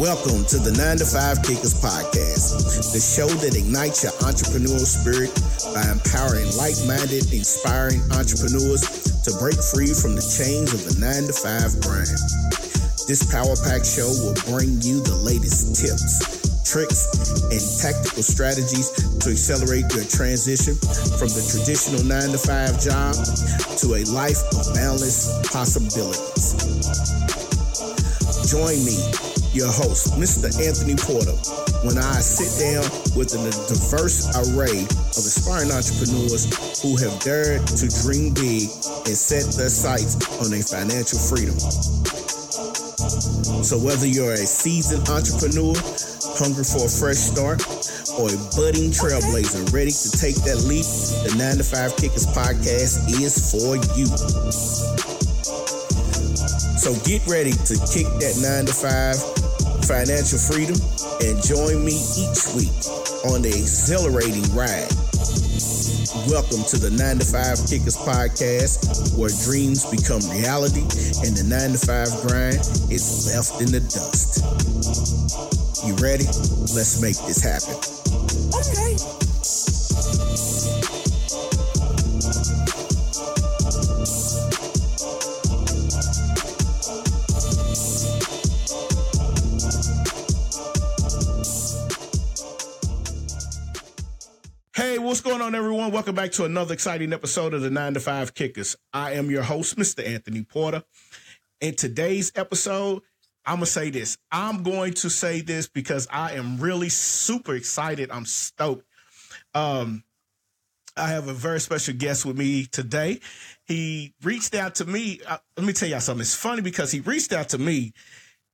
Welcome to the 9 to 5 Kickers podcast, the show that ignites your entrepreneurial spirit by empowering like-minded, inspiring entrepreneurs to break free from the chains of the 9 to 5 grind. This power-packed show will bring you the latest tips, tricks, and tactical strategies to accelerate your transition from the traditional 9 to 5 job to a life of boundless possibilities. Join me, your host, Mr. Anthony Porter, when I sit down with a diverse array of aspiring entrepreneurs who have dared to dream big and set their sights on a financial freedom. So whether you're a seasoned entrepreneur, hungry for a fresh start, or a budding trailblazer ready to take that leap, the 9 to 5 Kickers podcast is for you. So get ready to kick that 9 to 5 financial freedom, and join me each week on the exhilarating ride. Welcome to the 9 to 5 Kickers podcast, where dreams become reality and the 9 to 5 grind is left in the dust. You ready? Let's make this happen. Okay. What's going on, everyone? Welcome back to another exciting episode of the 9 to 5 Kickers. I am your host, Mr. Anthony Porter. In today's episode, I'm going to say this. I'm going to say this because I am really super excited. I'm stoked. I have a very special guest with me today. He reached out to me. Let me tell y'all something. It's funny because he reached out to me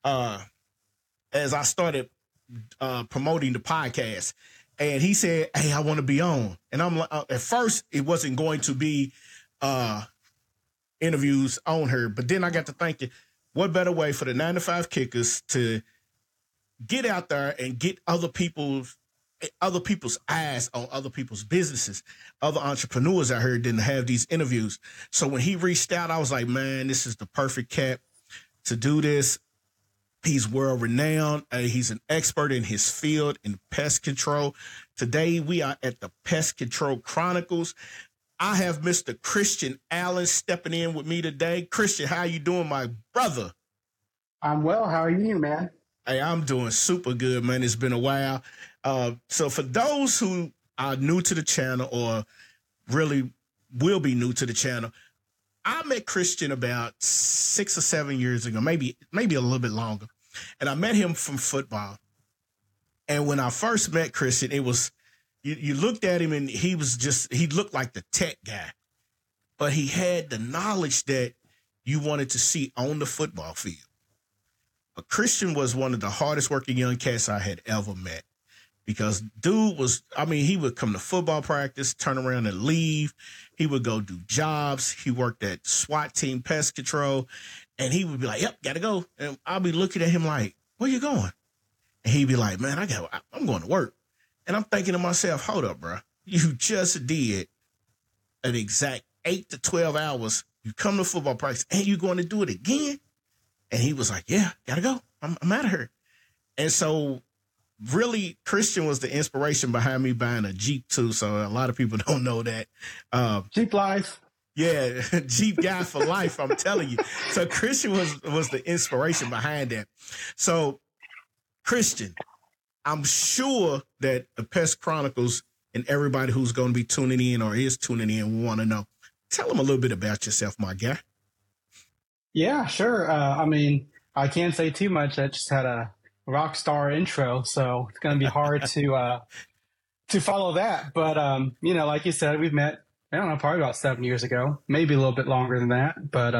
as I started promoting the podcast. And he said, "Hey, I want to be on." And I'm like, at first, it wasn't going to be interviews on her. But then I got to thinking, what better way for the 9 to 5 Kickers to get out there and get other people's eyes on other people's businesses, other entrepreneurs out here than to have these interviews. So when he reached out, I was like, man, this is the perfect cat to do this. He's world-renowned. He's an expert in his field in pest control. Today, we are at the Pest Control Chronicles. I have Mr. Christian Allen stepping in with me today. Christian, how you doing, my brother? I'm well. How are you, man? Hey, I'm doing super good, man. It's been a while. So for those who are new to the channel or really will be new to the channel, I met Christian about 6 or 7 years ago, maybe a little bit longer. And I met him from football. And when I first met Christian, it was, you looked at him and he looked like the tech guy, but he had the knowledge that you wanted to see on the football field. But Christian was one of the hardest working young cats I had ever met, because dude was, he would come to football practice, turn around and leave. He would go do jobs. He worked at SWAT Team Pest Control, and he would be like, "Yep, gotta go." And I'll be looking at him like, "Where you going?" And he'd be like, "Man, I'm going to work." And I'm thinking to myself, "Hold up, bro. You just did an exact 8 to 12 hours. You come to football practice, and you going to do it again?" And he was like, "Yeah, gotta go. I'm out of here." And so, really, Christian was the inspiration behind me buying a Jeep too. So a lot of people don't know that. Jeep life. Yeah. Jeep guy for life. I'm telling you. So Christian was the inspiration behind that. So Christian, I'm sure that the Pest Chronicles and everybody who's going to be tuning in or is tuning in want to know. Tell them a little bit about yourself, my guy. Yeah, sure. I can't say too much. I just had a rock star intro, so it's going to be hard to follow that. But, like you said, we've met, I don't know, probably about 7 years ago, maybe a little bit longer than that. But,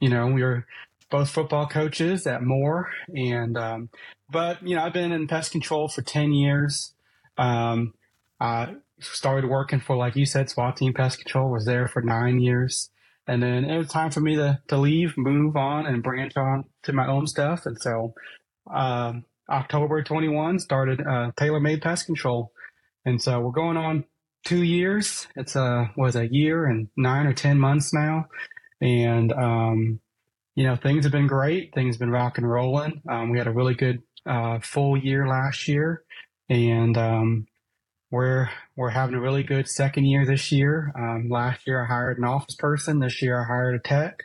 we were both football coaches at Moore. And, I've been in pest control for 10 years. I started working for, like you said, SWAT Team Pest Control, was there for 9 years. And then it was time for me to leave, move on, and branch on to my own stuff. And so, October 21 started Taylor Made Pest Control, and so we're going on 2 years. It's a year and 9 or 10 months now, and you know, things have been great. Things have been rock and rolling. We had a really good full year last year, and we're having a really good second year this year. Last year I hired an office person. This year I hired a tech.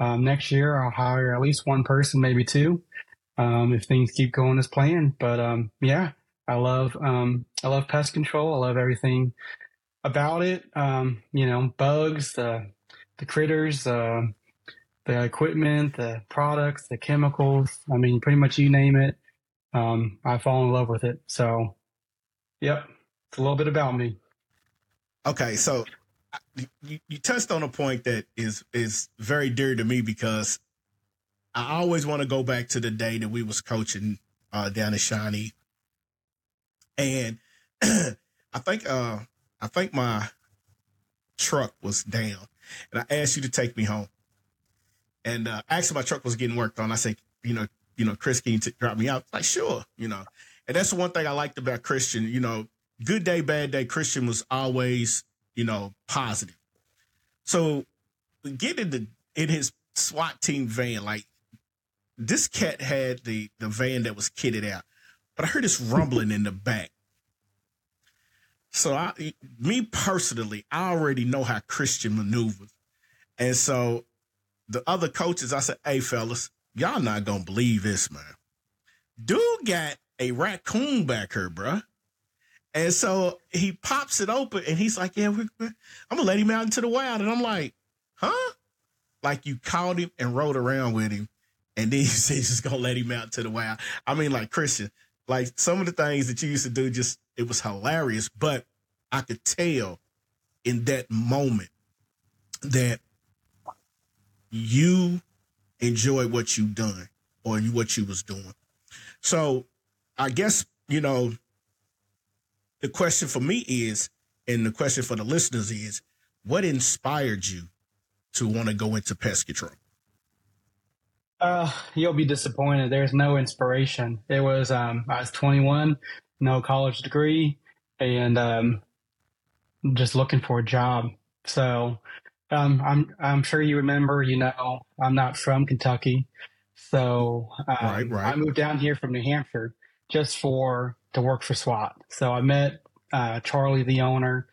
Next year I'll hire at least one person, maybe two, if things keep going as planned. But yeah, I love pest control. I love everything about it. You know, bugs, the critters, the equipment, the products, the chemicals. I mean, pretty much you name it. I fall in love with it. So, yep, it's a little bit about me. Okay, so you touched on a point that is very dear to me, because I always want to go back to the day that we was coaching down in Shawnee, and I think my truck was down, and I asked you to take me home. And actually, my truck was getting worked on. I said, you know, Chris, can you drop me out? Like, sure, you know. And that's the one thing I liked about Christian. You know, good day, bad day, Christian was always, you know, positive. So getting in his SWAT team van, like, this cat had the van that was kitted out, but I heard this rumbling in the back. So me personally, I already know how Christian maneuvers. And so the other coaches, I said, hey, fellas, y'all not going to believe this, man. Dude got a raccoon back here, bruh. And so he pops it open, and he's like, yeah, I'm going to let him out into the wild. And I'm like, huh? Like, you caught him and rode around with him, and then you say you're just going to let him out to the wild. I mean, like, Christian, like, some of the things that you used to do, just, it was hilarious. But I could tell in that moment that you enjoy what you done or what you was doing. So I guess, you know, the question for me is, and the question for the listeners is, what inspired you to want to go into pest control? You'll be disappointed. There's no inspiration. It was, I was 21, no college degree, and just looking for a job. So I'm sure you remember, you know, I'm not from Kentucky. So right. I moved down here from New Hampshire just to work for SWAT. So I met Charlie, the owner,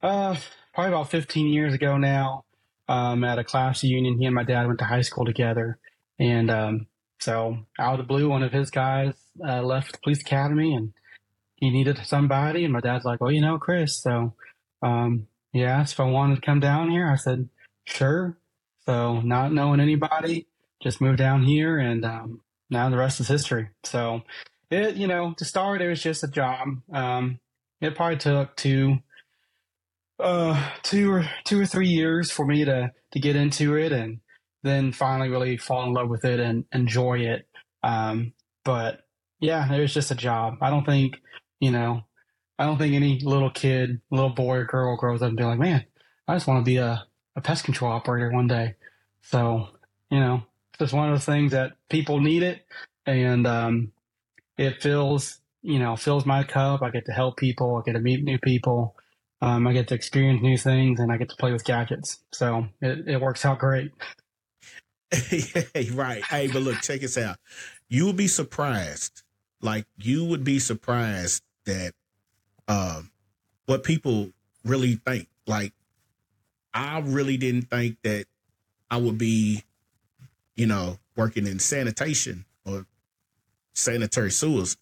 probably about 15 years ago now, at a class reunion. He and my dad went to high school together. And so out of the blue, one of his guys left the police academy, and he needed somebody. And my dad's like, well, you know, Chris, so he asked if I wanted to come down here. I said, sure. So not knowing anybody, just moved down here, and now the rest is history. So it, you know, to start, it was just a job. It probably took two or three years for me to get into it, and then finally really fall in love with it and enjoy it. But yeah, it was just a job. I don't think any little kid, little boy or girl grows up and be like, man, I just want to be a pest control operator one day. So, you know, it's just one of those things that people need it. And it fills my cup. I get to help people. I get to meet new people. I get to experience new things, and I get to play with gadgets. So it works out great. Right. Hey, but look, check this out. You would be surprised. Like, you would be surprised that what people really think. Like, I really didn't think that I would be, you know, working in sanitation or sanitary sewers.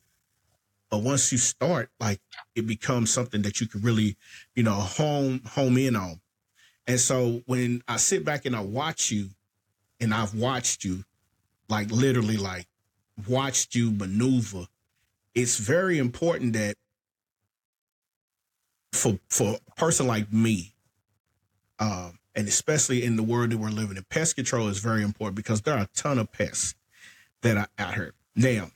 But once you start, like, it becomes something that you can really, you know, home in on. And so when I sit back and I watch you, and I've watched you, like, literally, like, watched you maneuver, it's very important that for a person like me, and especially in the world that we're living in, pest control is very important, because there are a ton of pests that are out here. Now,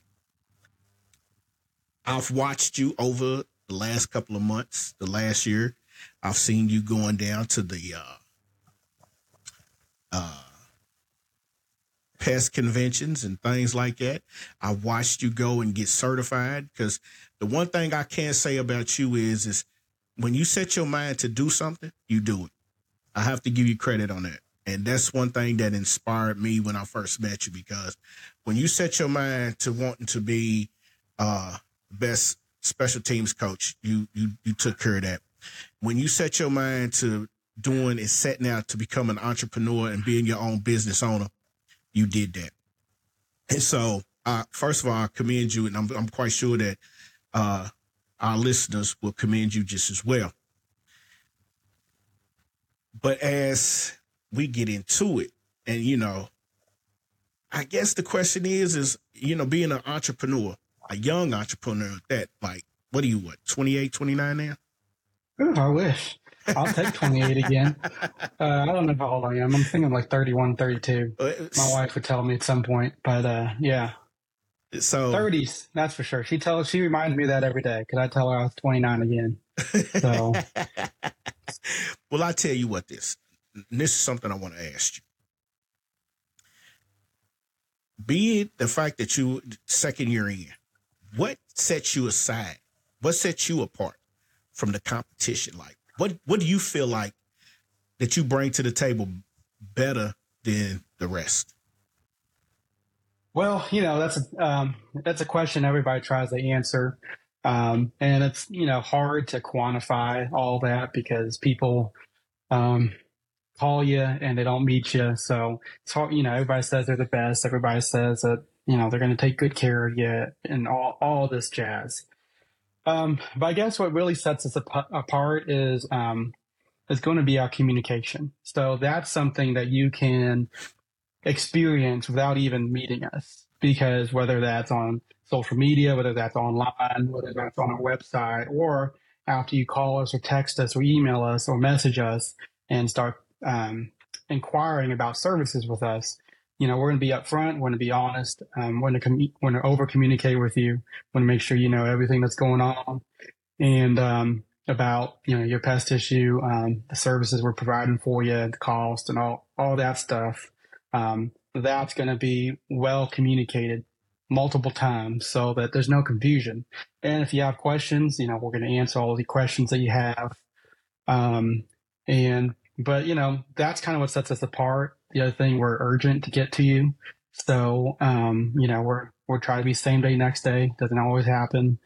I've watched you over the last couple of months, the last year. I've seen you going down to the pest conventions and things like that. I watched you go and get certified, because the one thing I can say about you is when you set your mind to do something, you do it. I have to give you credit on that. And that's one thing that inspired me when I first met you, because when you set your mind to wanting to be best special teams coach, you took care of that. When you set your mind to doing and setting out to become an entrepreneur and being your own business owner, you did that. And so, first of all, I commend you, and I'm quite sure that our listeners will commend you just as well. But as we get into it, and, you know, I guess the question is, you know, being an entrepreneur, a young entrepreneur at that, like, what are you, 28, 29 now? Ooh, I wish. I'll take 28 again. I don't know how old I am. I'm thinking like 31, 32. My wife would tell me at some point, but yeah. So 30s, that's for sure. She reminds me of that every day, because I tell her I was 29 again. So, well, I tell you what, this is something I want to ask you. Be it the fact that you second year in, what sets you aside? What sets you apart from the competition? Like, what do you feel like that you bring to the table better than the rest? Well, you know, that's a question everybody tries to answer. And it's, you know, hard to quantify all that, because people call you and they don't meet you. So it's hard, you know, everybody says they're the best. Everybody says that, you know, they're going to take good care of you and all this jazz. But I guess what really sets us apart is going to be our communication. So that's something that you can experience without even meeting us, because whether that's on social media, whether that's online, whether that's on our website, or after you call us or text us or email us or message us and start inquiring about services with us, you know, we're going to be upfront. We're going to be honest. We're going to over-communicate with you. We're going to make sure you know everything that's going on and about, you know, your pest issue, the services we're providing for you, the cost, and all that stuff. That's going to be well communicated multiple times so that there's no confusion. And if you have questions, you know, we're going to answer all the questions that you have. But, you know, that's kind of what sets us apart. The other thing, we're urgent to get to you. So, you know, we're trying to be same day, next day. Doesn't always happen.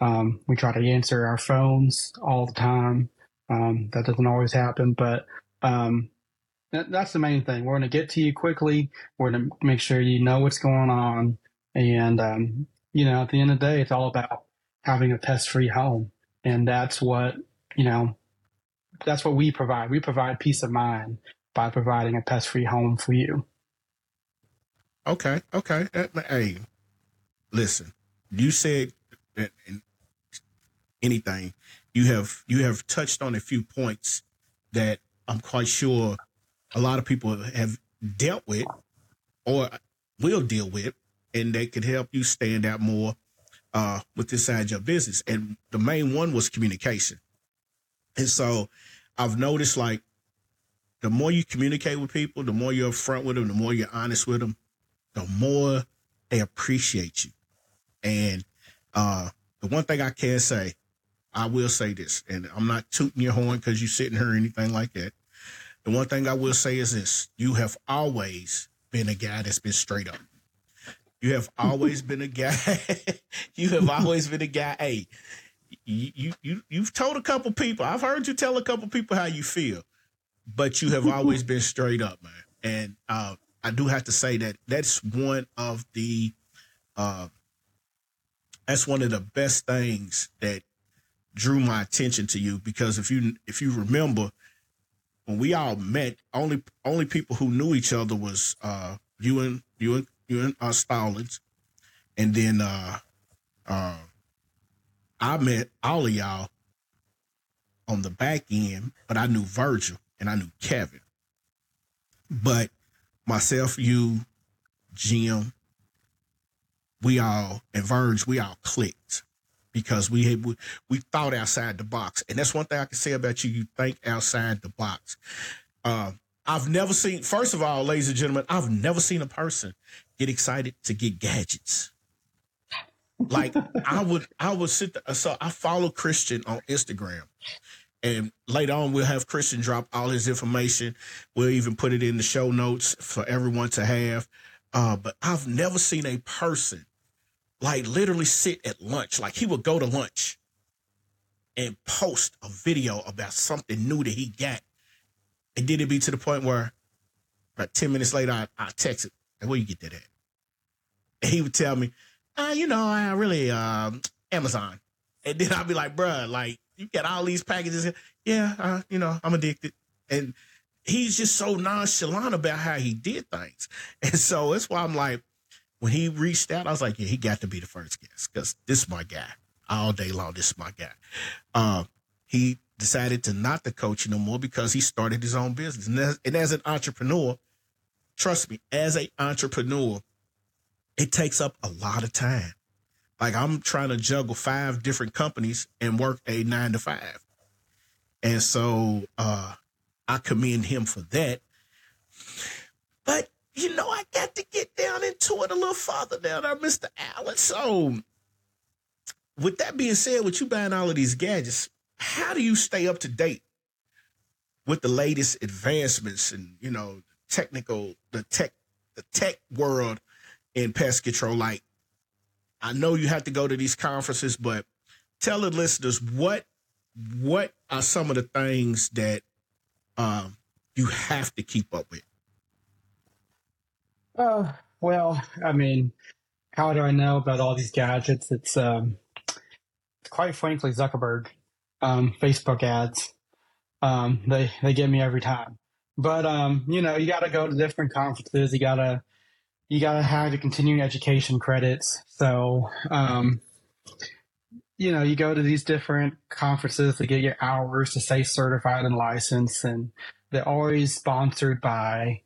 We try to answer our phones all the time. That doesn't always happen, but that's the main thing. We're going to get to you quickly. We're going to make sure you know what's going on. And, you know, at the end of the day, it's all about having a pest-free home. And that's what, you know, that's what we provide. We provide peace of mind by providing a pest-free home for you. Okay. Hey, listen, you said that anything. You have touched on a few points that I'm quite sure a lot of people have dealt with or will deal with, and they could help you stand out more with this side of your business. And the main one was communication. And so I've noticed, like, the more you communicate with people, the more you're upfront with them, the more you're honest with them, the more they appreciate you. And the one thing I can say, I will say this, and I'm not tooting your horn because you're sitting here or anything like that. The one thing I will say is this: you have always been a guy that's been straight up. You have always been a guy. You have always been a guy. Hey, you've told a couple people. I've heard you tell a couple people how you feel. But you have always been straight up, man. And I do have to say that that's one of the best things that drew my attention to you, because if you remember, when we all met, only people who knew each other was you and Stallings, and then I met all of y'all on the back end, but I knew Virgil. And I knew Kevin, but myself, you, Jim, we all, and Verge, we all clicked, because we thought outside the box. And that's one thing I can say about you. You think outside the box. First of all, ladies and gentlemen, I've never seen a person get excited to get gadgets. Like I would sit there. So I follow Christian on Instagram. And later on, we'll have Christian drop all his information. We'll even put it in the show notes for everyone to have. But I've never seen a person like literally sit at lunch. Like he would go to lunch and post a video about something new that he got. And then it'd be to the point where about 10 minutes later, I text him, "Hey, where you get that at?" And he would tell me, I really, Amazon. And then I'd be like, "Bruh, like, you got all these packages." "Yeah, I'm addicted." And he's just so nonchalant about how he did things. And so that's why I'm like, when he reached out, I was like, yeah, he got to be the first guest because this is my guy. All day long, this is my guy. He decided to not to coach no more because he started his own business. And as an entrepreneur, trust me, as an entrepreneur, it takes up a lot of time. Like I'm trying to juggle 5 different companies and work a 9-to-5. And so I commend him for that. But, I got to get down into it a little farther down there, Mr. Allen. So with that being said, with you buying all of these gadgets, how do you stay up to date with the latest advancements and, the tech world in pest control? Like, I know you have to go to these conferences, but tell the listeners what are some of the things that you have to keep up with? Well, I mean, how do I know about all these gadgets? It's quite frankly Zuckerberg, Facebook ads. They get me every time. But you got to go to different conferences. You gotta have your continuing education credits. So, you go to these different conferences to get your hours to stay certified and licensed, and they're always sponsored by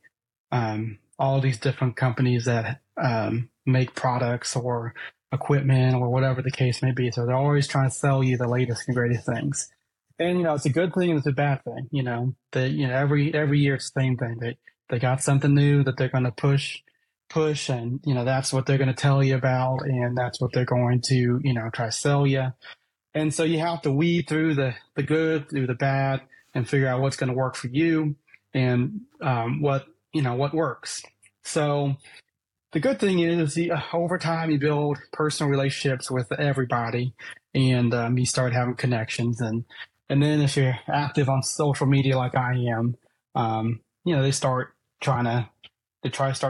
all these different companies that make products or equipment or whatever the case may be. So they're always trying to sell you the latest and greatest things. And it's a good thing and it's a bad thing. Every year it's the same thing. They got something new that they're going to push and that's what they're going to tell you about, and that's what they're going to try to sell you. And so you have to weed through the good, through the bad, and figure out what's going to work for you and what works. So the good thing is over time you build personal relationships with everybody, and you start having connections, and then if you're active on social media like I am, they start trying to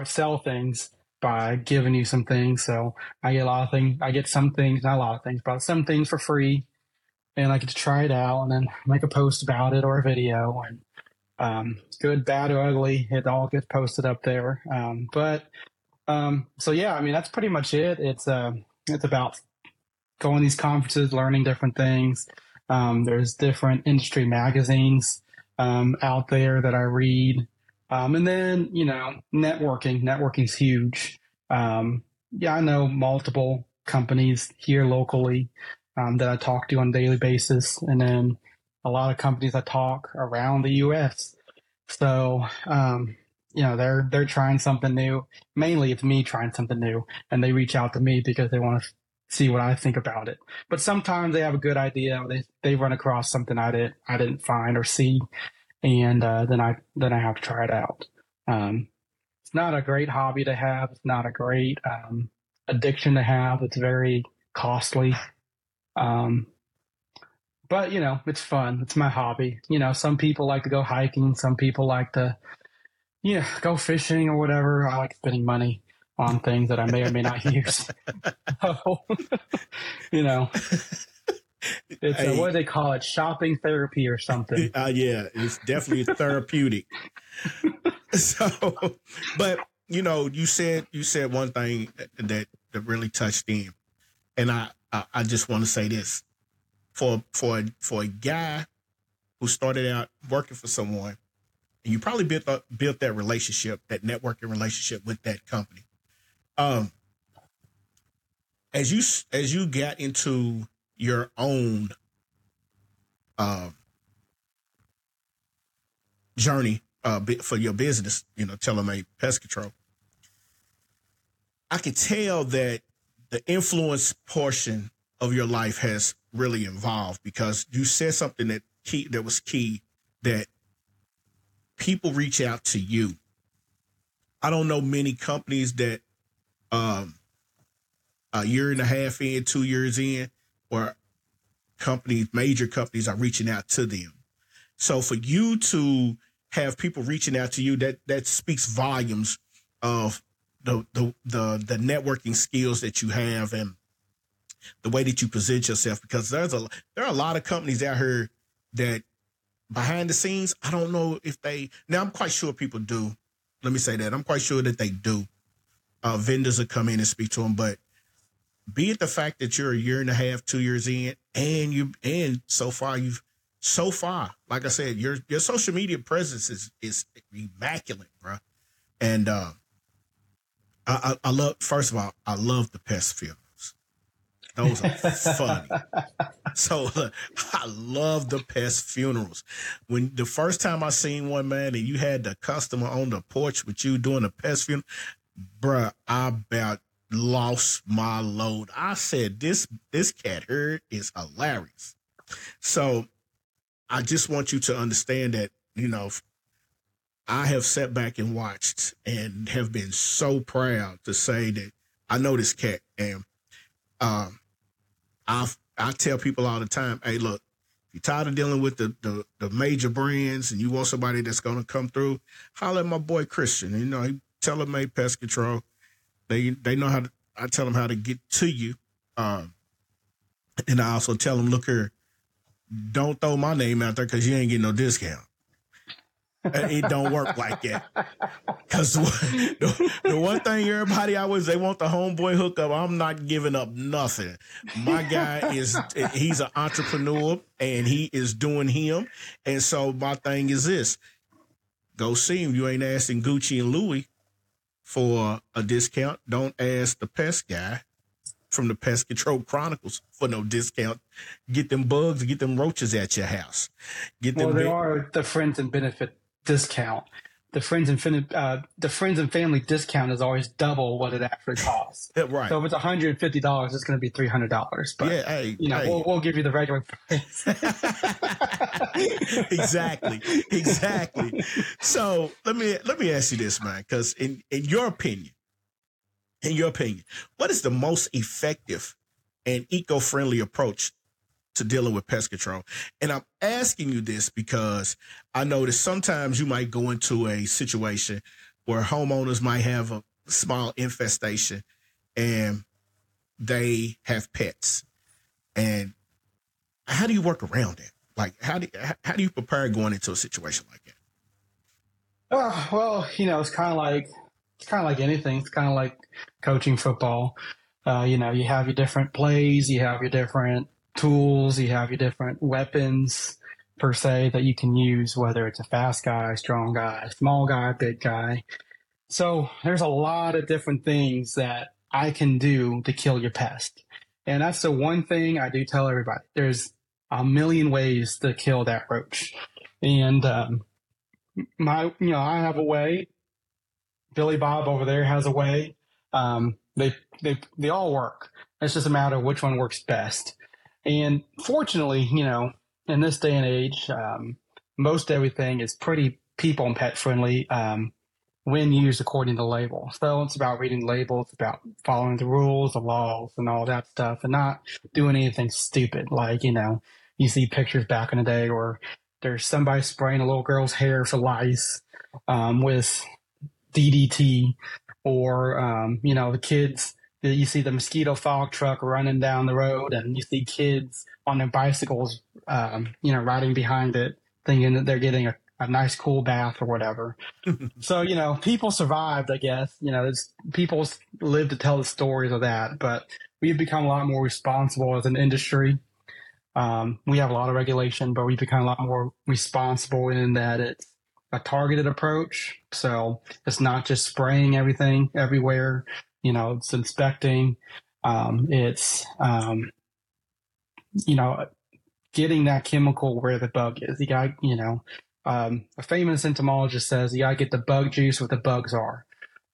sell things by giving you some things. So I get some things for free, and I get to try it out and then make a post about it or a video, and good, bad, or ugly, it all gets posted up there. That's pretty much it. It's about going to these conferences, learning different things. There's different industry magazines out there that I read. And then, networking. Networking's huge. I know multiple companies here locally that I talk to on a daily basis, and then a lot of companies I talk around the U.S. So, they're trying something new. Mainly it's me trying something new, and they reach out to me because they want to see what I think about it. But sometimes they have a good idea. They run across something I didn't find or see. And then I have to try it out. It's not a great hobby to have. It's not a great addiction to have. It's very costly. But, it's fun. It's my hobby. Some people like to go hiking. Some people like to, go fishing or whatever. I like spending money on things that I may or may not use. So, it's what do they call it? Shopping therapy or something. Yeah, it's definitely therapeutic. So, but, you said one thing that really touched in. And I just want to say this. For a guy who started out working for someone, and you probably built that relationship, that networking relationship with that company. As you got into your own journey for your business, Taylor Made Pest Control, I could tell that the influence portion of your life has really involved, because you said something that key, that was key, that people reach out to you. I don't know many companies that a year and a half in, 2 years in, where companies, major companies are reaching out to them. So for you to have people reaching out to you, that speaks volumes of the networking skills that you have and the way that you present yourself, because there are a lot of companies out here that behind the scenes, I don't know if they, now I'm quite sure people do. Let me say that. I'm quite sure that they do. Vendors will come in and speak to them, but be it the fact that you're a year and a half, 2 years in, and so far, like I said, your social media presence is immaculate, bro. And I love, first of all, I love the pest films. Those are funny. So I love the pest funerals. When the first time I seen one, man, and you had the customer on the porch with you doing a pest funeral, bruh, I about lost my load. I said, this cat here is hilarious. So I just want you to understand that, you know, I have sat back and watched and have been so proud to say that I know this cat, and I tell people all the time, hey, look, if you're tired of dealing with the major brands and you want somebody that's going to come through, holler at my boy Christian. You know, he Taylor Made Pest Control. They know how to, I tell them how to get to you. And I also tell them, look here, don't throw my name out there because you ain't getting no discount. It don't work like that. Because the one thing everybody always, they want the homeboy hookup. I'm not giving up nothing. My guy he's an entrepreneur and he is doing him. And so my thing is this, go see him. You ain't asking Gucci and Louis for a discount. Don't ask the pest guy from the Pest Control Chronicles for no discount. Get them bugs, get them roaches at your house. Get them. Well, there are the friends and benefit discount. The friends and family discount is always double what it actually costs. Right. So if it's $150, it's going to be $300. But yeah, hey. We'll give you the regular price. Exactly. So let me ask you this, man, because in your opinion, what is the most effective and eco-friendly approach to dealing with pest control? And I'm asking you this because I notice sometimes you might go into a situation where homeowners might have a small infestation and they have pets. And how do you work around it? Like, how do you prepare going into a situation like that? Oh, well, it's kind of like anything. It's kind of like coaching football. You have your different plays, you have your different tools, you have your different weapons per se that you can use, whether it's a fast guy, strong guy, small guy, big guy. So there's a lot of different things that I can do to kill your pest. And that's the one thing I do tell everybody. There's a million ways to kill that roach. And I have a way. Billy Bob over there has a way. They all work. It's just a matter of which one works best. And fortunately, in this day and age, most everything is pretty people and pet friendly when used according to label. So it's about reading labels, about following the rules, the laws, and all that stuff, and not doing anything stupid. Like, you see pictures back in the day where there's somebody spraying a little girl's hair for lice with DDT, or, the kids, you see the mosquito fog truck running down the road and you see kids on their bicycles, riding behind it, thinking that they're getting a nice cool bath or whatever. So, people survived, I guess, people live to tell the stories of that, but we've become a lot more responsible as an industry. We have a lot of regulation, but we've become a lot more responsible in that it's a targeted approach. So it's not just spraying everything everywhere. It's inspecting, getting that chemical where the bug is. You got, a famous entomologist says you got to get the bug juice where the bugs are.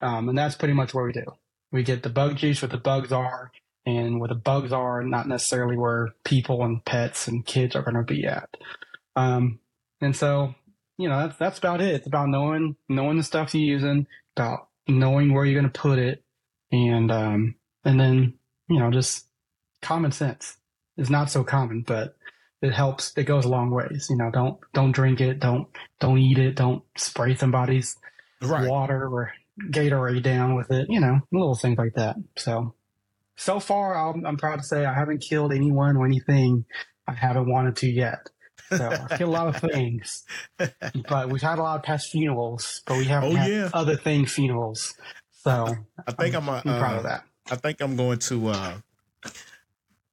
And that's pretty much what we do. We get the bug juice where the bugs are, and where the bugs are, not necessarily where people and pets and kids are going to be at. And so, you know, that's about it. It's about knowing the stuff you're using, about knowing where you're going to put it. And then, you know, just common sense is not so common, but it helps. It goes a long ways. You know, don't drink it. Don't eat it. Don't spray somebody's water or Gatorade down with it, you know, little things like that. So far, I'm proud to say I haven't killed anyone or anything I haven't wanted to yet. So I've killed a lot of things, but we've had a lot of past funerals, but we haven't had other thing funerals. So I think I'm proud of that. I think I'm going to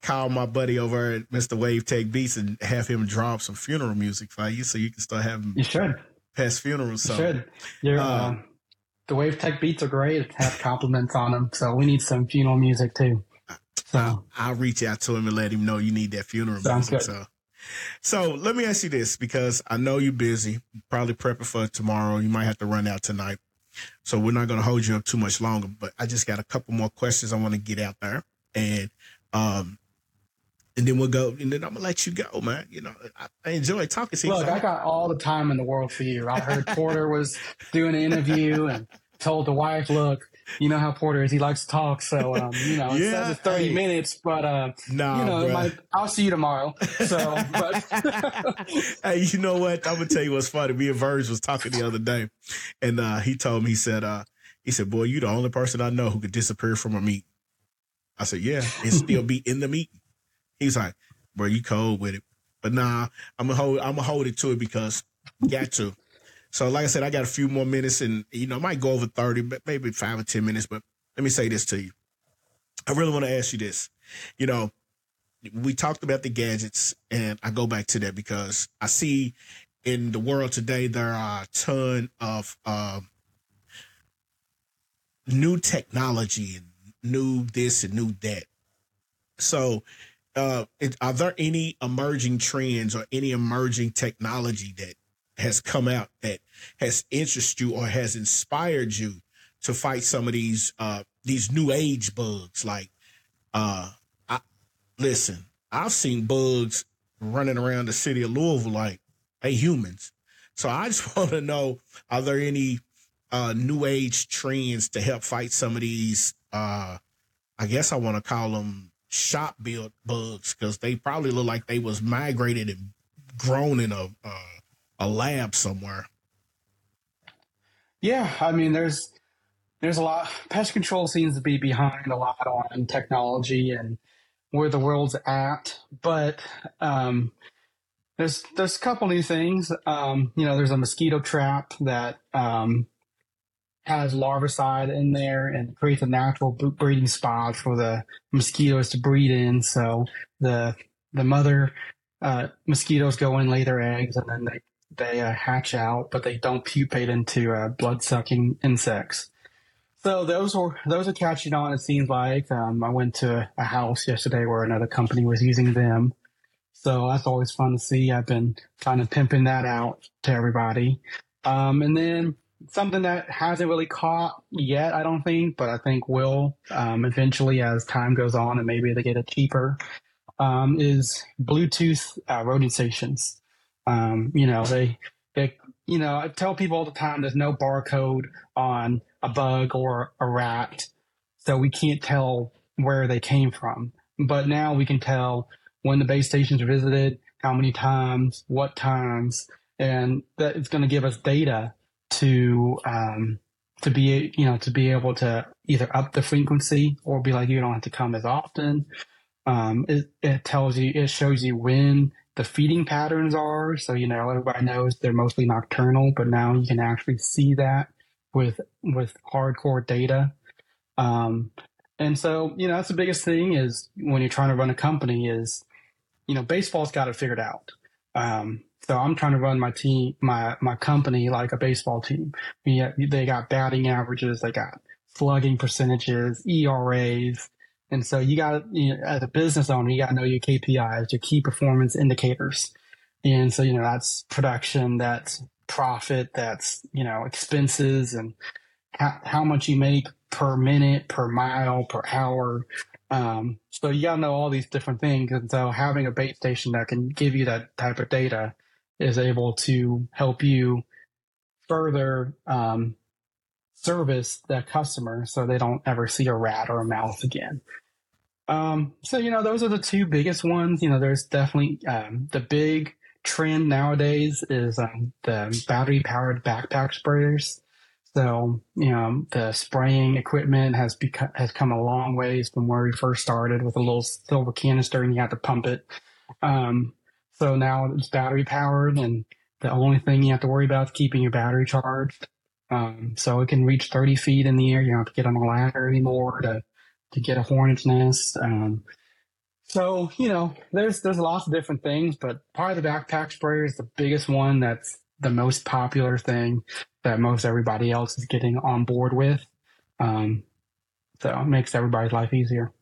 call my buddy over at Mr. Wave Tech Beats and have him drop some funeral music for you, so you can start having past funerals. So you should. The Wave Tech Beats are great. Have compliments on them, so we need some funeral music too. So I'll reach out to him and let him know you need that funeral music. So let me ask you this, because I know you're busy, probably prepping for tomorrow. You might have to run out tonight, so we're not going to hold you up too much longer. But I just got a couple more questions I want to get out there, and then we'll go, and then I'm gonna let you go, man. You know, I enjoy talking to you. Look, I got all the time in the world for you. I heard Porter was doing an interview and told the wife, "Look, you know how Porter is; he likes to talk. So, you know, it says it's 30 minutes, but you know, I'll see you tomorrow." So, but hey, you know what? I'm gonna tell you what's funny. Me and Verge was talking the other day, and he told me, he said, "Boy, you the only person I know who could disappear from a meet." I said, "Yeah, and still be in the meet." He's like, "Bro, you cold with it." But nah, I'm gonna hold it to it, because got to. So like I said, I got a few more minutes, and you know, I might go over 30, but maybe 5 or 10 minutes. But let me say this to you. I really want to ask you this. You know, we talked about the gadgets, and I go back to that because I see in the world today there are a ton of new technology and new this and new that. So are there any emerging trends or any emerging technology that has come out that has interested you or has inspired you to fight some of these new age bugs? Like, I've seen bugs running around the city of Louisville like they humans. So I just want to know, are there any new age trends to help fight some of these, I guess I want to call them shop built bugs, because they probably look like they was migrated and grown in a lab somewhere. Yeah, I mean, there's a lot. Pest control seems to be behind a lot on technology and where the world's at. But there's a couple new things. You know, there's a mosquito trap that has larvicide in there and creates a natural breeding spot for the mosquitoes to breed in. So the mother mosquitoes go in, lay their eggs, and then they hatch out, but they don't pupate into blood-sucking insects. So those are catching on, it seems like. I went to a house yesterday where another company was using them. So that's always fun to see. I've been kind of pimping that out to everybody. And then something that hasn't really caught yet, I don't think, but I think will eventually as time goes on, and maybe they get it cheaper, is Bluetooth rodent stations. You know, they, you know, I tell people all the time, there's no barcode on a bug or a rat, so we can't tell where they came from. But now we can tell when the base stations are visited, how many times, what times, and that it's going to give us data to be, you know, to be able to either up the frequency or be like, you don't have to come as often. It shows you when the feeding patterns are. So, you know, everybody knows they're mostly nocturnal, but now you can actually see that with hardcore data. And so, you know, that's the biggest thing is when you're trying to run a company is, you know, baseball's got it figured out. So I'm trying to run my team, my company like a baseball team. They got batting averages, they got slugging percentages, ERAs. And so you got, you know, as a business owner, you got to know your KPIs, your key performance indicators. And so, you know, that's production, that's profit, that's, you know, expenses and how much you make per minute, per mile, per hour. So you got to know all these different things. And so having a base station that can give you that type of data is able to help you further service the customer so they don't ever see a rat or a mouse again. So, you know, those are the two biggest ones. You know, there's definitely the big trend nowadays is the battery-powered backpack sprayers. So, you know, the spraying equipment has come a long ways from where we first started with a little silver canister and you had to pump it. So now it's battery-powered, and the only thing you have to worry about is keeping your battery charged. So it can reach 30 feet in the air. You don't have to get on a ladder anymore to get a hornet's nest. So, you know, there's lots of different things, but probably the backpack sprayer is the biggest one. That's the most popular thing that most everybody else is getting on board with. So it makes everybody's life easier.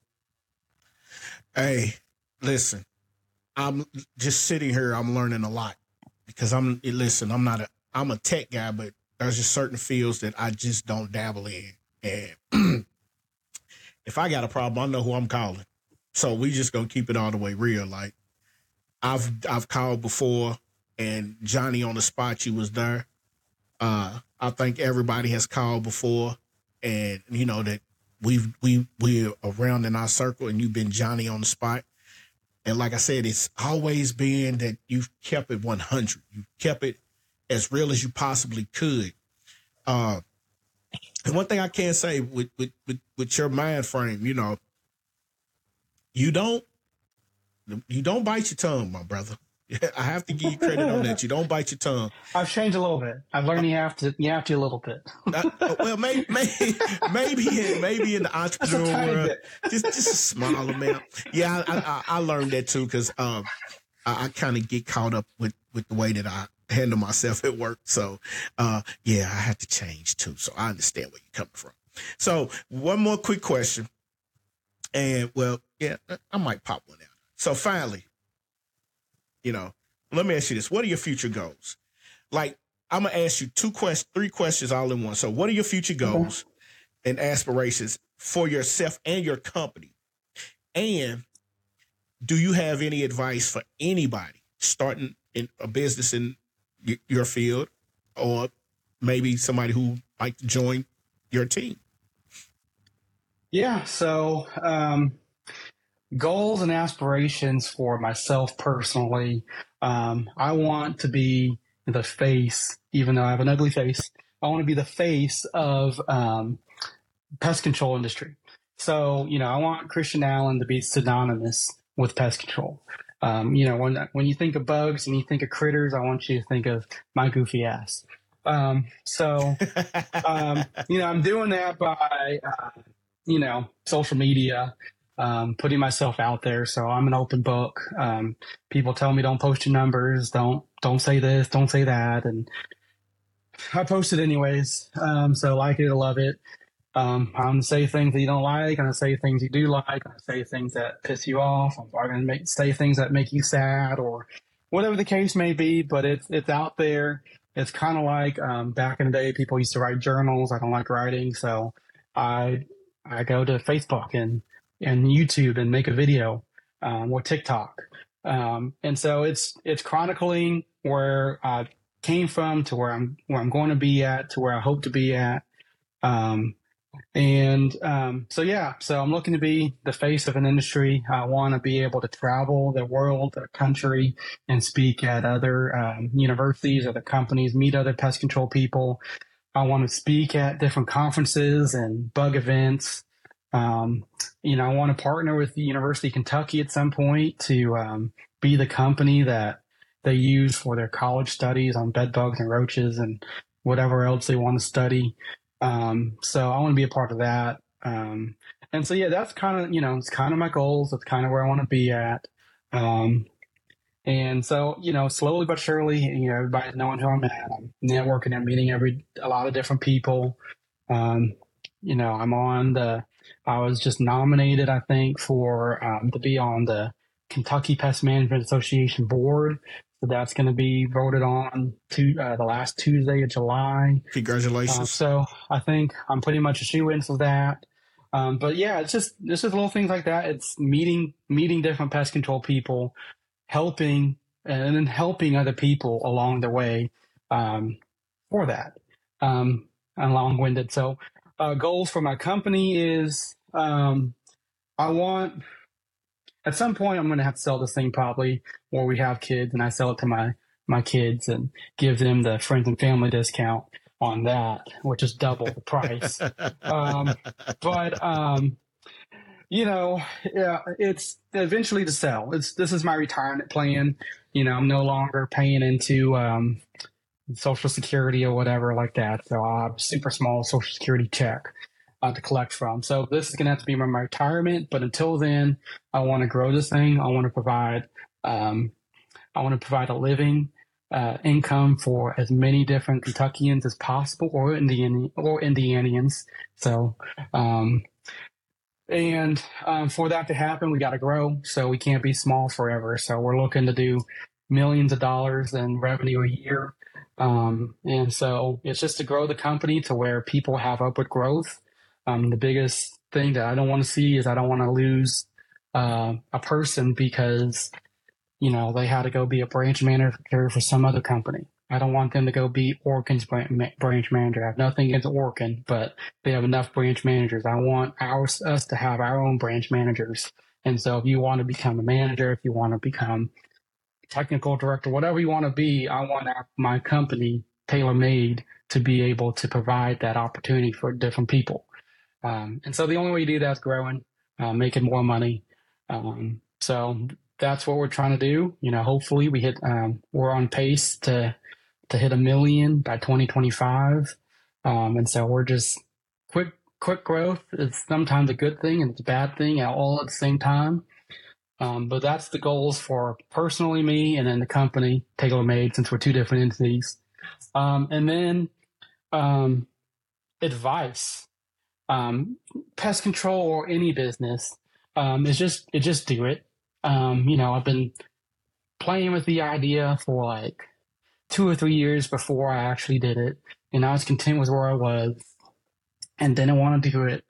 Hey, listen, I'm just sitting here. I'm learning a lot because I'm a tech guy, but there's just certain fields that I just don't dabble in. And if I got a problem, I know who I'm calling. So we just gonna keep it all the way real. Like I've called before, and Johnny on the spot, you was there. I think everybody has called before, and you know that we're around in our circle, and you've been Johnny on the spot. And like I said, it's always been that you've kept it 100. You've kept it as real as you possibly could. And one thing I can say with your mind frame, you know, you don't bite your tongue, my brother. I have to give you credit on that. You don't bite your tongue. I've changed a little bit. I've learned you have to a little bit. Well, maybe in the entrepreneur world, just a small amount. Yeah, I learned that too because I kind of get caught up with the way that I handle myself at work. So yeah, I have to change too. So I understand where you're coming from. So one more quick question, and well, yeah, I might pop one out. So finally. You know, let me ask you this. What are your future goals? Like, I'm going to ask you three questions all in one. So what are your future goals and aspirations for yourself and your company? And do you have any advice for anybody starting in a business in your field or maybe somebody who like to join your team? Yeah. So, goals and aspirations for myself personally. I want to be the face, even though I have an ugly face, I want to be the face of pest control industry. So, you know, I want Christian Allen to be synonymous with pest control. You know, when you think of bugs and you think of critters, I want you to think of my goofy ass. You know, I'm doing that by, you know, social media. Putting myself out there. So I'm an open book. People tell me don't post your numbers. Don't say this, don't say that. And I post it anyways. So like it or love it. I'm going to say things that you don't like. I'm going to say things you do like. I'm going to say things that piss you off. I'm going to say things that make you sad or whatever the case may be, but it's out there. It's kind of like, back in the day, people used to write journals. I don't like writing. So I go to Facebook and YouTube and make a video or TikTok. And so it's chronicling where I came from to where I'm going to be at, to where I hope to be at. So, yeah, so I'm looking to be the face of an industry. I want to be able to travel the world, the country, and speak at other universities, other companies, meet other pest control people. I want to speak at different conferences and bug events. You know, I want to partner with the University of Kentucky at some point to be the company that they use for their college studies on bed bugs and roaches and whatever else they want to study. So I want to be a part of that. And so, yeah, that's kind of, you know, it's kind of my goals. That's kind of where I want to be at. And so, you know, slowly but surely, you know, everybody's knowing who I'm at. I'm networking and meeting a lot of different people. You know, I was just nominated, I think, for to be on the Kentucky Pest Management Association board. So that's going to be voted on to the last Tuesday of July. Congratulations. So I think I'm pretty much a shoe-in for that. But yeah, it's just little things like that. It's meeting different pest control people, helping and then helping other people along the way for that. I'm long-winded. So goals for my company is I want – at some point I'm going to have to sell this thing probably where we have kids, and I sell it to my kids and give them the friends and family discount on that, which is double the price. It's eventually to sell. This is my retirement plan. You know, I'm no longer paying into Social Security or whatever like that. So I have a super small Social Security check to collect from. So this is going to have to be my retirement. But until then, I want to grow this thing. I want to provide a living income for as many different Kentuckians as possible, or Indianians. So, for that to happen, we got to grow. So we can't be small forever. So we're looking to do millions of dollars in revenue a year. And so it's just to grow the company to where people have upward growth. The biggest thing that I don't want to see is I don't want to lose a person because, you know, they had to go be a branch manager for some other company. I don't want them to go be Orkin's branch manager. I have nothing against Orkin, but they have enough branch managers. I want us to have our own branch managers. And so if you want to become a manager, if you want to become technical director, whatever you want to be, I want my company, Taylor Made, to be able to provide that opportunity for different people. And so the only way you do that is growing, making more money. So that's what we're trying to do. You know, hopefully we hit, we're on pace to hit 1 million by 2025. And so we're just quick growth. It's sometimes a good thing and it's a bad thing all at the same time. But that's the goals for personally me and then the company Taylor Made, since we're two different entities. And then advice, pest control or any business, it's just do it. I've been playing with the idea for like 2 or 3 years before I actually did it. And I was content with where I was and didn't want to do it.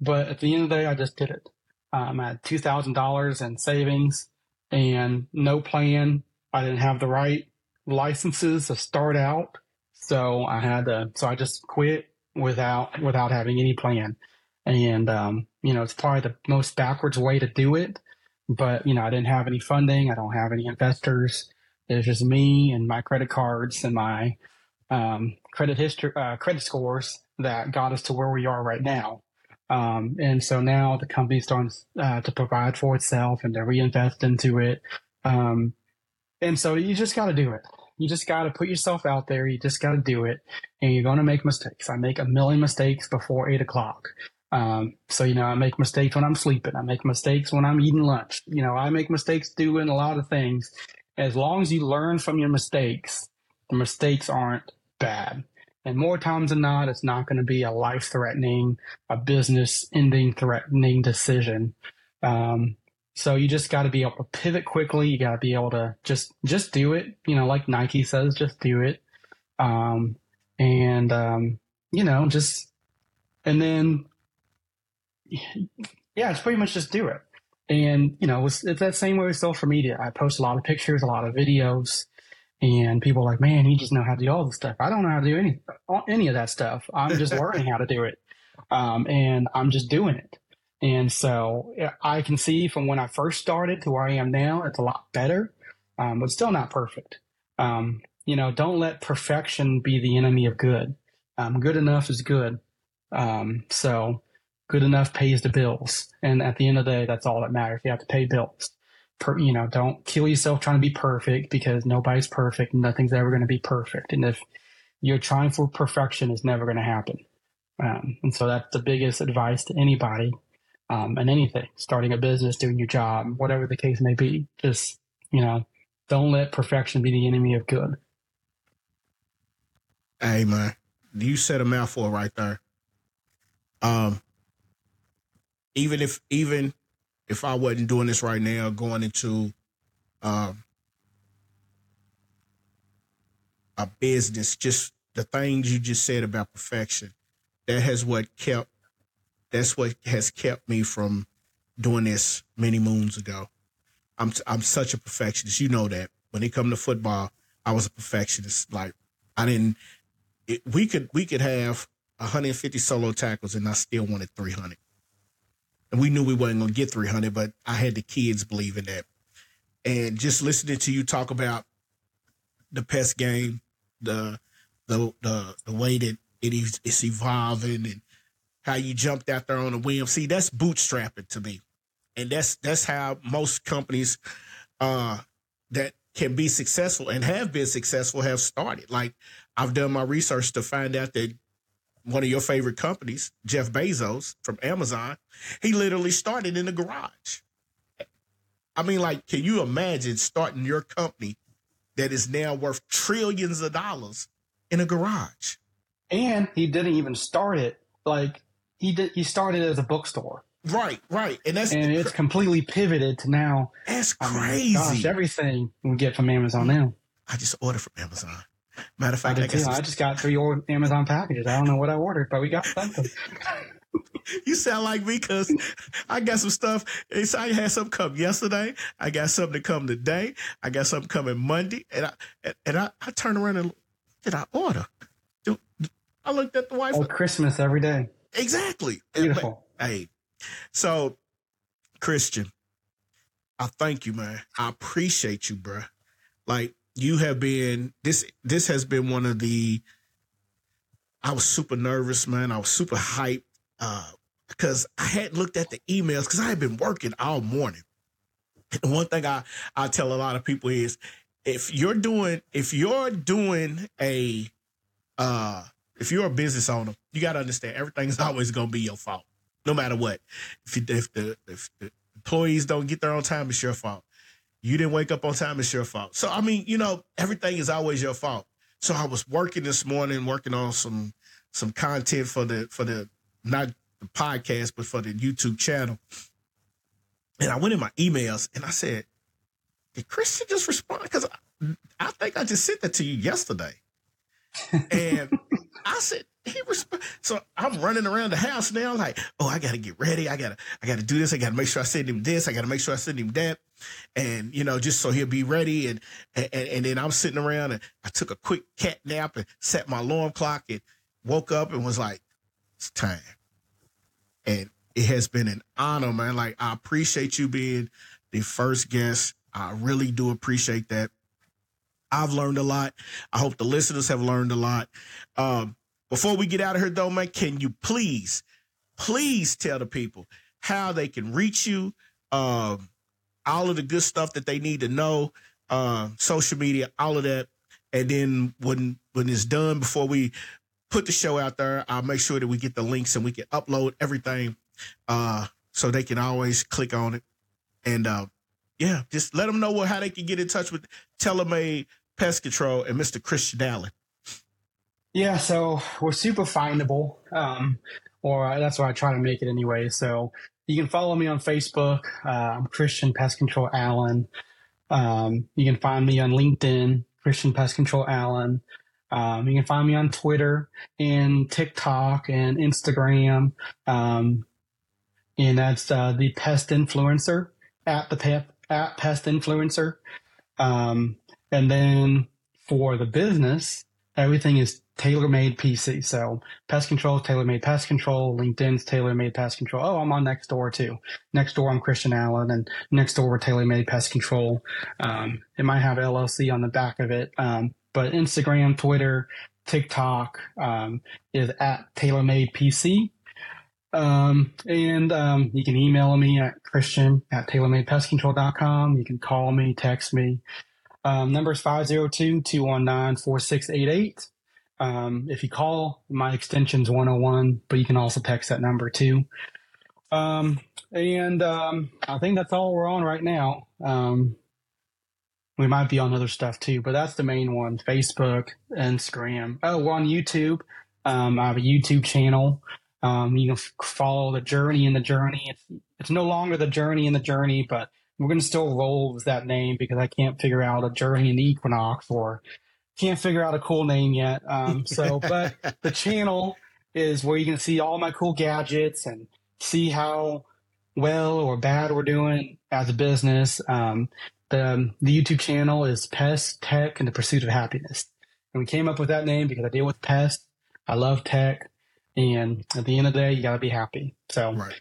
But at the end of the day, I just did it. I had $2,000 in savings and no plan. I didn't have the right licenses to start out. So I just quit without having any plan. And, it's probably the most backwards way to do it. But, I didn't have any funding. I don't have any investors. It was just me and my credit cards and my credit scores that got us to where we are right now. And so now the company's starting to provide for itself and to reinvest into it. And so you just got to do it. You just got to put yourself out there. You just got to do it. And you're going to make mistakes. I make 1 million mistakes before 8 o'clock. I make mistakes when I'm sleeping. I make mistakes when I'm eating lunch. I make mistakes doing a lot of things. As long as you learn from your mistakes, the mistakes aren't bad. And more times than not, it's not going to be a life-threatening, a business-ending threatening decision. So you just got to be able to pivot quickly. You got to be able to just do it. Like Nike says, just do it. It's pretty much just do it. And, it's that same way with social media. I post a lot of pictures, a lot of videos, and people are like, man, you just know how to do all this stuff. I don't know how to do any of that stuff. I'm just learning how to do it. And I'm just doing it. And so I can see from when I first started to where I am now, it's a lot better, but still not perfect. Don't let perfection be the enemy of good. Good enough is good. So good enough pays the bills. And at the end of the day, that's all that matters. You have to pay bills. Don't kill yourself trying to be perfect, because nobody's perfect and nothing's ever going to be perfect. And if you're trying for perfection, it's never going to happen. And so that's the biggest advice to anybody and anything, starting a business, doing your job, whatever the case may be. Just, don't let perfection be the enemy of good. Hey, man, you said a mouthful right there. Even if I wasn't doing this right now, going into a business, just the things you just said about perfection, that's what has kept me from doing this many moons ago. I'm such a perfectionist. You know that. When it come to football, I was a perfectionist. Like I didn't. We could have 150 solo tackles, and I still wanted 300. And we knew we wasn't going to get 300, but I had the kids believe in that. And just listening to you talk about the pest game, the way that it's evolving, and how you jumped out there on a whim. See, that's bootstrapping to me, and that's how most companies that can be successful and have been successful have started. Like I've done my research to find out that one of your favorite companies, Jeff Bezos from Amazon, he literally started in the garage. I mean, like, can you imagine starting your company that is now worth trillions of dollars in a garage? And he didn't even start it. Like he started as a bookstore. Right. And it's completely pivoted to now. That's crazy. Gosh, everything we get from Amazon now. I just ordered from Amazon. Matter of fact, I just got 3 Amazon packages. I don't know what I ordered, but we got something. You sound like me, because I got some stuff. I had something come yesterday. I got something to come today. I got something coming Monday. And I turned around and, what did I order? I looked at the wife. Oh, Christmas every day. Exactly. Beautiful. Hey, so Christian, I thank you, man. I appreciate you, bro. Like you have been, this has been one of the, I was super nervous, man. I was super hyped because I hadn't looked at the emails because I had been working all morning. And one thing I tell a lot of people is if you're a business owner, you got to understand everything's always going to be your fault, no matter what. If the employees don't get there on time, it's your fault. You didn't wake up on time, it's your fault. So, I mean, everything is always your fault. So I was working this morning, working on some content for the not the podcast, but for the YouTube channel. And I went in my emails and I said, did Christian just respond? Because I think I just sent that to you yesterday. And I said, he responded. So I'm running around the house now, like, oh, I gotta get ready. I gotta do this. I gotta make sure I send him this. I gotta make sure I send him that. And just so he'll be ready. And then I'm sitting around and I took a quick cat nap and set my alarm clock and woke up and was like, it's time. And it has been an honor, man. Like, I appreciate you being the first guest. I really do appreciate that. I've learned a lot. I hope the listeners have learned a lot. Before we get out of here, though, man, can you please tell the people how they can reach you, all of the good stuff that they need to know, social media, all of that. And then when it's done, before we put the show out there, I'll make sure that we get the links and we can upload everything so they can always click on it. And yeah, just let them know how they can get in touch with Taylor Made Pest Control and Mr. Christian Allen. Yeah, so we're super findable, or that's why I try to make it anyway. So you can follow me on Facebook. I'm Christian Pest Control Allen. You can find me on LinkedIn, Christian Pest Control Allen. You can find me on Twitter and TikTok and Instagram. And that's the Pest Influencer, at Pest Influencer. And then for the business, everything is Taylor Made PC. So Pest Control, Taylor Made Pest Control, LinkedIn's Taylor Made Pest Control. Oh, I'm on Nextdoor too. Nextdoor, I'm Christian Allen, and Nextdoor we're Taylor Made Pest Control. It might have LLC on the back of it. But Instagram, Twitter, TikTok is at Taylor Made PC. And you can email me at christian@tailormadepestcontrol.com. You can call me, text me. Number is 502-219-4688. If you call, my extension's 101, but you can also text that number too. And I think that's all we're on right now. We might be on other stuff too, but that's the main one. Facebook, Instagram. Oh, we're on YouTube. I have a YouTube channel. You can follow The Journey in the Journey. It's no longer The Journey in the Journey, but we're going to still roll with that name because I can't figure out a Journey in the Equinox or can't figure out a cool name yet. But the channel is where you can see all my cool gadgets and see how well or bad we're doing as a business. The YouTube channel is Pest Tech and the Pursuit of Happiness. And we came up with that name because I deal with pest. I love tech. And at the end of the day, you got to be happy. So right.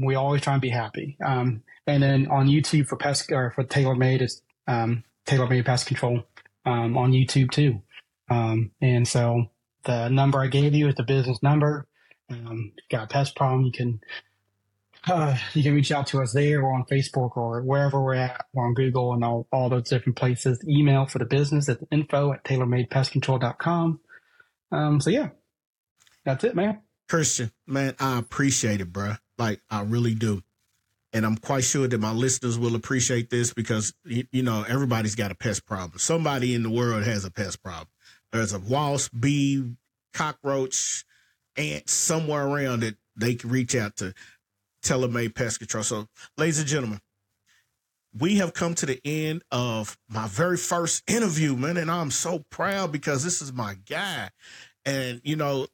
We always try and be happy. And then on YouTube for pest or for Taylor Made is Taylor Made Pest Control on YouTube too. And so the number I gave you is the business number. If you got a pest problem, you can reach out to us there or on Facebook or wherever we're at or on Google and all those different places. Email for the business at info@tailormadepestcontrol.com. So yeah, that's it, man. Christian, man, I appreciate it, bro. Like I really do. And I'm quite sure that my listeners will appreciate this because, you know, everybody's got a pest problem. Somebody in the world has a pest problem. There's a wasp, bee, cockroach, ant somewhere around that they can reach out to Taylor Made Pest Control. So, ladies and gentlemen, we have come to the end of my very first interview, man. And I'm so proud because this is my guy. And, you know,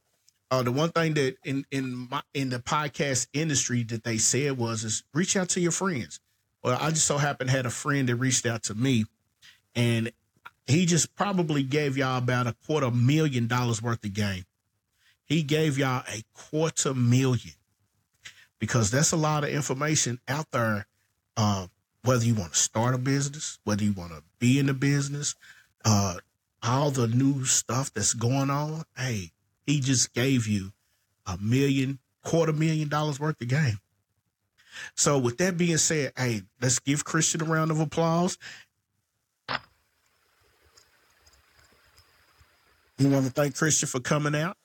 the one thing that in the podcast industry that they said was reach out to your friends. Well, I just so happened had a friend that reached out to me, and he just probably gave y'all about $250,000 worth of game. He gave y'all $250,000 because that's a lot of information out there. Whether you want to start a business, whether you want to be in the business, all the new stuff that's going on. Hey. He just gave you $250,000 worth of game. So with that being said, hey, let's give Christian a round of applause. We want to thank Christian for coming out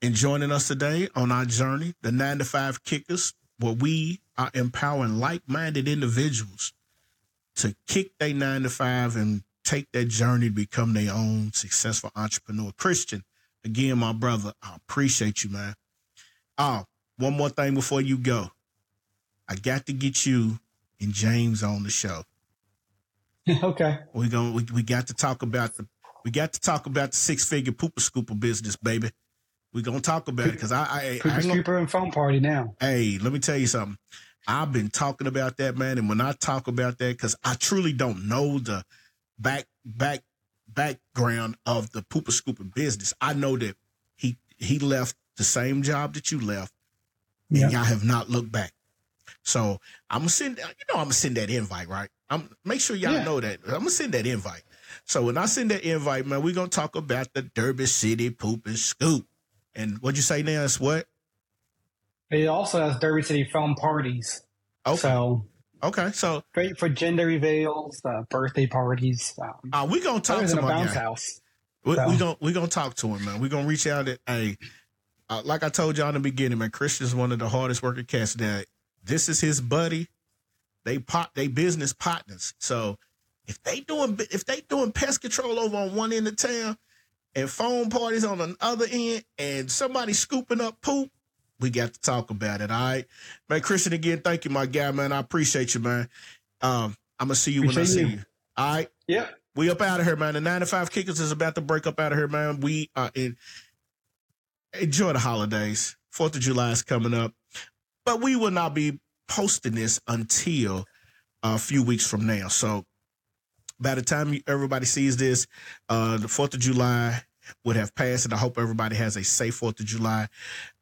and joining us today on our journey, the 9-to-5 Kickers, where we are empowering like-minded individuals to kick their 9-to-5 and take that journey to become their own successful entrepreneur. Christian, again, my brother, I appreciate you, man. Oh, one more thing before you go. I got to get you and James on the show. Okay. We got to talk about the six-figure pooper scooper business, baby. We're gonna talk about it because I pooper scooper and phone party now. Hey, let me tell you something. I've been talking about that, man, and when I talk about that, because I truly don't know the background of the pooper scooper business. I know that he left the same job that you left, and y'all have not looked back. So I'm gonna send that invite, right? Make sure y'all know that. I'm gonna send that invite. So when I send that invite, man, we're gonna talk about the Derby City poop and scoop. And what'd you say now? It's what? It also has Derby City film parties. Okay. So great for gender reveals, birthday parties. We're going to talk to him. We're going to talk to him, man. We're going to reach out. Like I told y'all in the beginning, man, Christian's one of the hardest working cats. That this is his buddy. They business partners. So if they doing pest control over on one end of town and phone parties on the other end and somebody scooping up poop, we got to talk about it, all right? Man, Christian, again, thank you, my guy, man. I appreciate you, man. I'm going to see you when I see you. All right? Yep. We up out of here, man. The 9-to-5 Kickers is about to break up out of here, man. We are enjoy the holidays. 4th of July is coming up. But we will not be posting this until a few weeks from now. So by the time everybody sees this, the 4th of July would have passed, and I hope everybody has a safe 4th of July.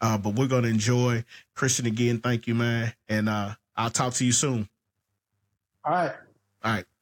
But we're going to enjoy. Christian, again, thank you, man. And I'll talk to you soon. All right.